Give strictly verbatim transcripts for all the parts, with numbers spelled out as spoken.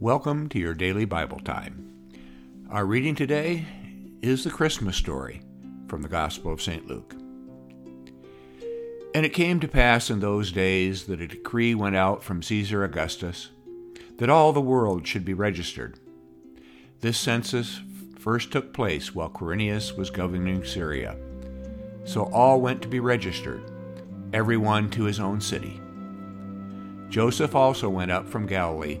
Welcome to your daily Bible time. Our reading today is the Christmas story from the Gospel of Saint Luke. And it came to pass in those days that a decree went out from Caesar Augustus that all the world should be registered. This census first took place while Quirinius was governing Syria. So all went to be registered, everyone to his own city. Joseph also went up from Galilee,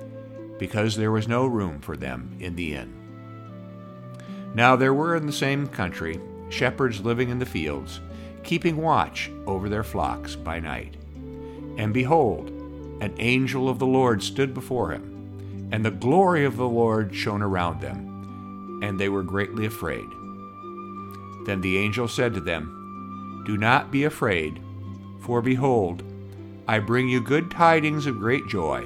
because there was no room for them in the inn. Now there were in the same country shepherds living in the fields, keeping watch over their flocks by night. And behold, an angel of the Lord stood before him, and the glory of the Lord shone around them, and they were greatly afraid. Then the angel said to them, "Do not be afraid, for behold, I bring you good tidings of great joy,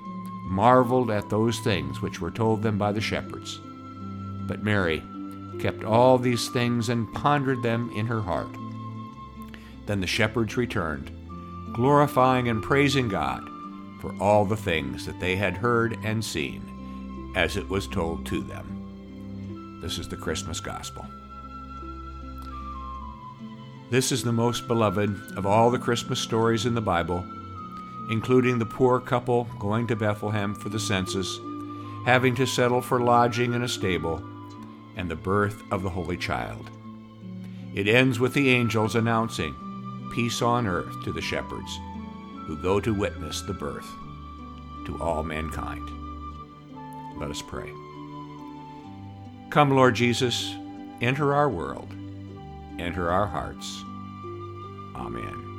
marveled at those things which were told them by the shepherds. But Mary kept all these things and pondered them in her heart. Then the shepherds returned, glorifying and praising God for all the things that they had heard and seen, as it was told to them. This is the Christmas Gospel. This is the most beloved of all the Christmas stories in the Bible, including the poor couple going to Bethlehem for the census, having to settle for lodging in a stable, and the birth of the Holy Child. It ends with the angels announcing peace on earth to the shepherds, who go to witness the birth to all mankind. Let us pray. Come, Lord Jesus, enter our world, enter our hearts. Amen.